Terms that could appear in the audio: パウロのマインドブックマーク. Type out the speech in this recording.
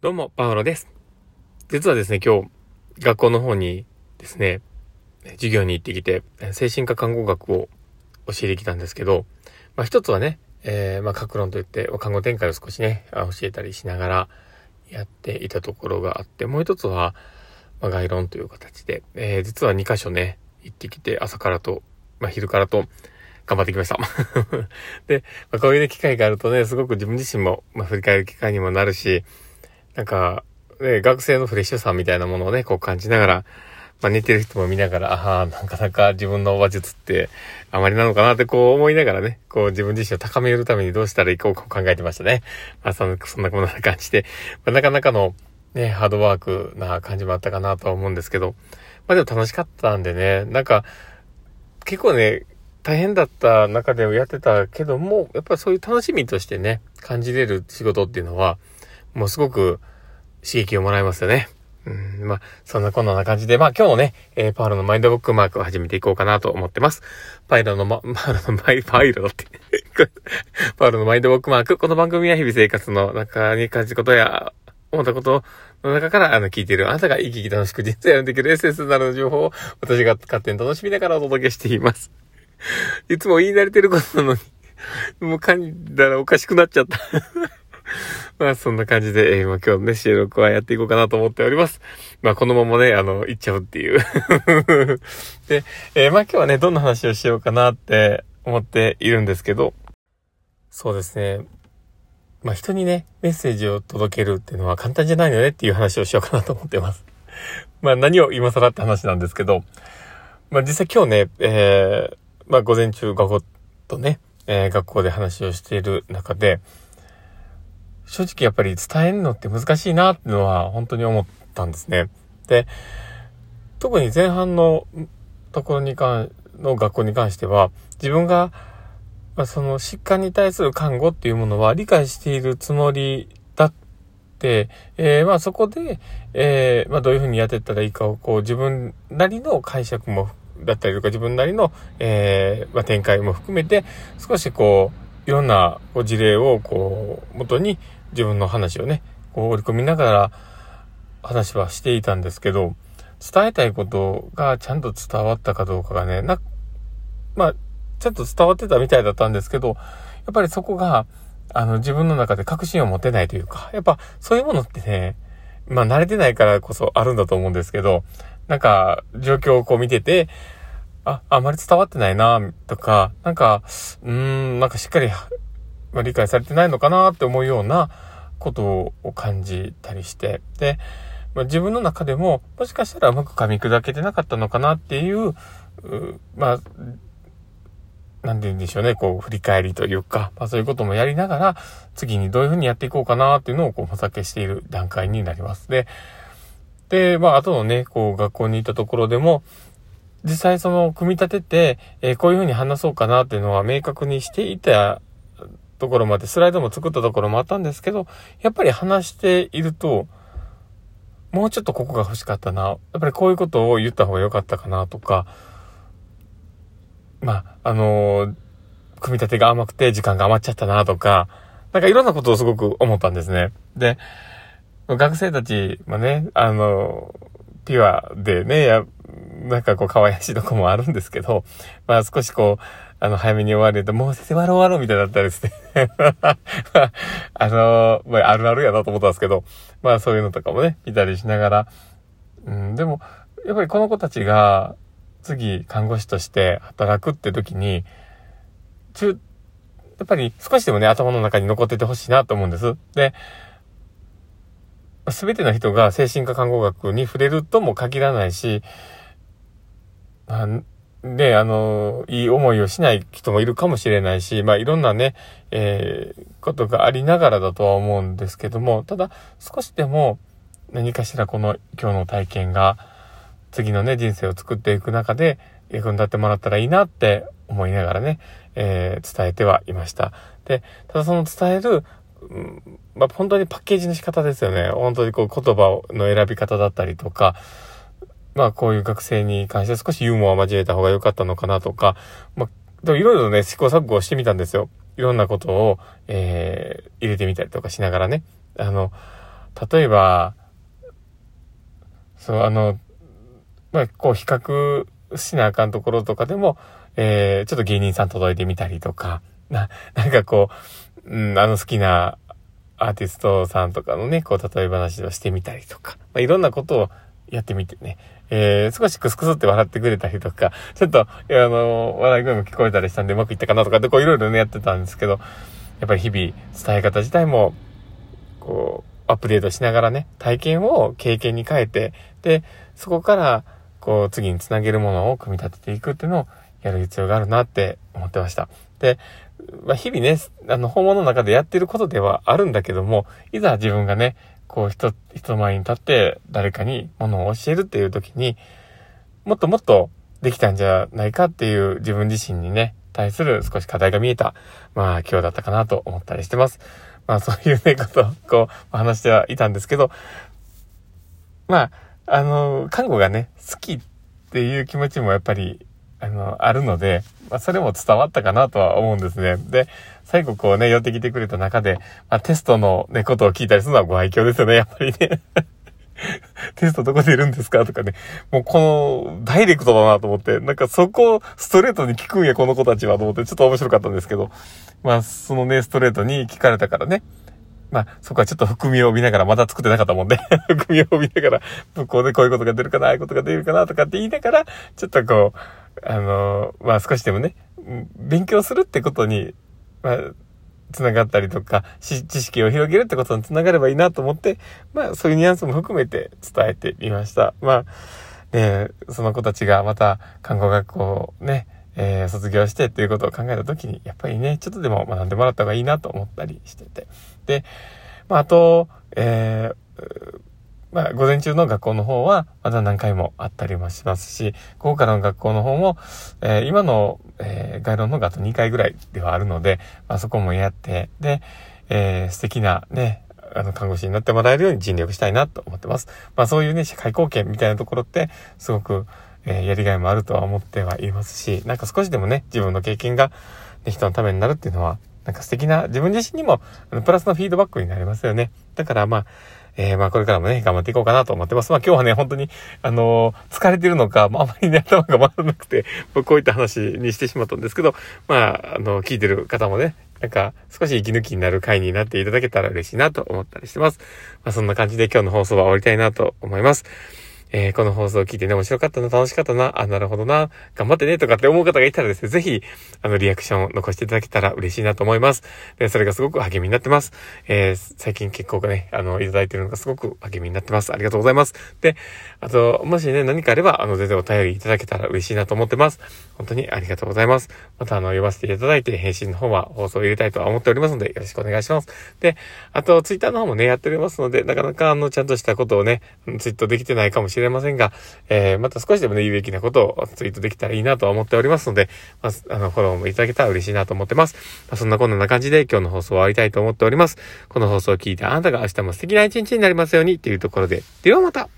どうも、パウロです。実はですね、今日、学校の方にですね、授業に行ってきて、精神科看護学を教えてきたんですけど、一つはね、各論といって、看護展開を少しね、教えたりしながらやっていたところがあって、もう一つは、概論という形で、実は2カ所ね、行ってきて、朝からと、昼からと、頑張ってきました。で、こういう機会があるとね、すごく自分自身も、振り返る機会にもなるし、学生のフレッシュさみたいなものをね、こう感じながら、寝てる人も見ながら、なかなか自分の話術ってあまりなのかなってこう思いながらね、こう自分自身を高めるためにどうしたらいいかを考えてましたね。そんな感じで、なかなかのね、ハードワークな感じもあったかなとは思うんですけど、でも楽しかったんでね、結構ね、大変だった中でやってたけども、やっぱりそういう楽しみとしてね、感じれる仕事っていうのは、もうすごく刺激をもらえますよね。そんな感じで、今日のね、パウロのマインドブックマークを始めていこうかなと思ってます。パウロのマインドブックマーク。この番組は日々生活の中に感じることや、思ったことの中から聞いているあなたが生き生き楽しく人生をできるエッセンスなどの情報を私が勝手に楽しみながらお届けしています。いつも言い慣れてることなのに、もう噛んだらおかしくなっちゃった。そんな感じで、今日ね、収録はやっていこうかなと思っております。このままね、行っちゃうっていう。で、今日はね、どんな話をしようかなって思っているんですけど、そうですね。人にね、メッセージを届けるっていうのは簡単じゃないよねっていう話をしようかなと思ってます。何を今更って話なんですけど、実際今日ね、午前中学校とね、学校で話をしている中で、正直やっぱり伝えるのって難しいなっていうのは本当に思ったんですね。で、特に前半のところの学校に関しては、自分がその疾患に対する看護っていうものは理解しているつもりだって、そこで、どういうふうにやっていったらいいかをこう自分なりの解釈もだったりとか自分なりの、展開も含めて少しこういろんな事例をこう元に自分の話をねこう織り込みながら話はしていたんですけど、伝えたいことがちゃんと伝わったかどうかがねちゃんと伝わってたみたいだったんですけど、やっぱりそこが自分の中で確信を持てないというか、やっぱそういうものってね慣れてないからこそあるんだと思うんですけど、状況をこう見ててあまり伝わってないなとか、しっかり理解されてないのかなって思うようなことを感じたりして、で、自分の中でももしかしたらうまく噛み砕けてなかったのかなっていう、振り返りというか、そういうこともやりながら次にどういうふうにやっていこうかなっていうのをこう模索している段階になります。で、あとのね、学校に行ったところでも。実際その組み立てて、こういうふうに話そうかなっていうのは明確にしていたところまで、スライドも作ったところもあったんですけど、やっぱり話していると、もうちょっとここが欲しかったな、やっぱりこういうことを言った方が良かったかなとか、組み立てが甘くて時間が余っちゃったなとか、いろんなことをすごく思ったんですね。で、学生たちもね、ピュアでね、可愛らしいとこもあるんですけど、少し早めに終わると、もう先生終わろうみたいになったりして、あるあるやなと思ったんですけど、そういうのとかもね、見たりしながら、でも、やっぱりこの子たちが、次、看護師として働くって時に、やっぱり少しでもね、頭の中に残っててほしいなと思うんです。で、すべての人が精神科看護学に触れるとも限らないし、いい思いをしない人もいるかもしれないし、いろんなね、ことがありながらだとは思うんですけども、ただ少しでも何かしらこの今日の体験が次のね人生を作っていく中で役に立ってもらったらいいなって思いながらね、伝えてはいました。で、ただその伝える本当にパッケージの仕方ですよね。本当に言葉の選び方だったりとか、こういう学生に関して少しユーモアを交えた方が良かったのかなとか、いろいろね、試行錯誤をしてみたんですよ。いろんなことを、入れてみたりとかしながらね。例えばそうこう比較しなあかんところとかでも、ちょっと芸人さん届いてみたりとか、好きなアーティストさんとかのね、こう例え話をしてみたりとか、いろんなことをやってみてね、少しクスクスって笑ってくれたりとか、ちょっと笑い声も聞こえたりしたんでうまくいったかなとかでこういろいろねやってたんですけど、やっぱり日々伝え方自体もこうアップデートしながらね、体験を経験に変えて、でそこからこう次につなげるものを組み立てていくっていうのをやる必要があるなって思ってました。で、日々ね訪問の中でやってることではあるんだけども、いざ自分がねこう人前に立って誰かにものを教えるっていう時にもっともっとできたんじゃないかっていう自分自身にね対する少し課題が見えた今日だったかなと思ったりしてます。そういうねことをこう話してはいたんですけど、看護がね好きっていう気持ちもやっぱりあるので、それも伝わったかなとは思うんですね。で、最後こうね、寄ってきてくれた中で、テストのね、ことを聞いたりするのはご愛嬌ですよね、やっぱりね。テストどこでいるんですかとかね。もうこの、ダイレクトだなと思って、そこをストレートに聞くんや、この子たちはと思って、ちょっと面白かったんですけど、そのね、ストレートに聞かれたからね。そこはちょっと含みを見ながら、まだ作ってなかったもんで、含みを見ながら、向こうでこういうことが出るかな、ああいうことが出るかな、とかって言いながら、ちょっとこう、少しでもね、勉強するってことに、つながったりとか、知識を広げるってことにつながればいいなと思って、そういうニュアンスも含めて伝えてみました。その子たちがまた、看護学校をね、卒業してっていうことを考えたときに、やっぱりね、ちょっとでも学んでもらった方がいいなと思ったりしてて。で、午前中の学校の方はまだ何回もあったりもしますし、午後からの学校の方も、今の、概論の方があと2回ぐらいではあるので、そこもやって、で、素敵なね、看護師になってもらえるように尽力したいなと思ってます。そういうね、社会貢献みたいなところって、すごく、やりがいもあるとは思ってはいますし、少しでもね、自分の経験が、ね、人のためになるっていうのは、素敵な、自分自身にも、プラスのフィードバックになりますよね。だからこれからもね、頑張っていこうかなと思ってます。今日はね、本当に、疲れてるのか、あまりね、頭が回らなくて、こういった話にしてしまったんですけど、聞いてる方もね、少し息抜きになる回になっていただけたら嬉しいなと思ったりしてます。そんな感じで今日の放送は終わりたいなと思います。この放送を聞いてね、面白かったな、楽しかったな、なるほどな、頑張ってね、とかって思う方がいたらですね、ぜひ、リアクションを残していただけたら嬉しいなと思います。で、それがすごく励みになってます。最近結構ね、いただいてるのがすごく励みになってます。ありがとうございます。で、あと、もしね、何かあれば、全然お便りいただけたら嬉しいなと思ってます。本当にありがとうございます。また、呼ばせていただいて、返信の方は放送を入れたいとは思っておりますので、よろしくお願いします。で、あと、ツイッターの方もね、やっておりますので、なかなか、ちゃんとしたことをね、ツイートできてないかもしれないませんが、また少しでもね有益なことをツイートできたらいいなと思っておりますので、フォローもいただけたら嬉しいなと思ってます。そんなこんな感じで今日の放送を終わりたいと思っております。この放送を聞いてあなたが明日も素敵な一日になりますようにというところで、ではまた。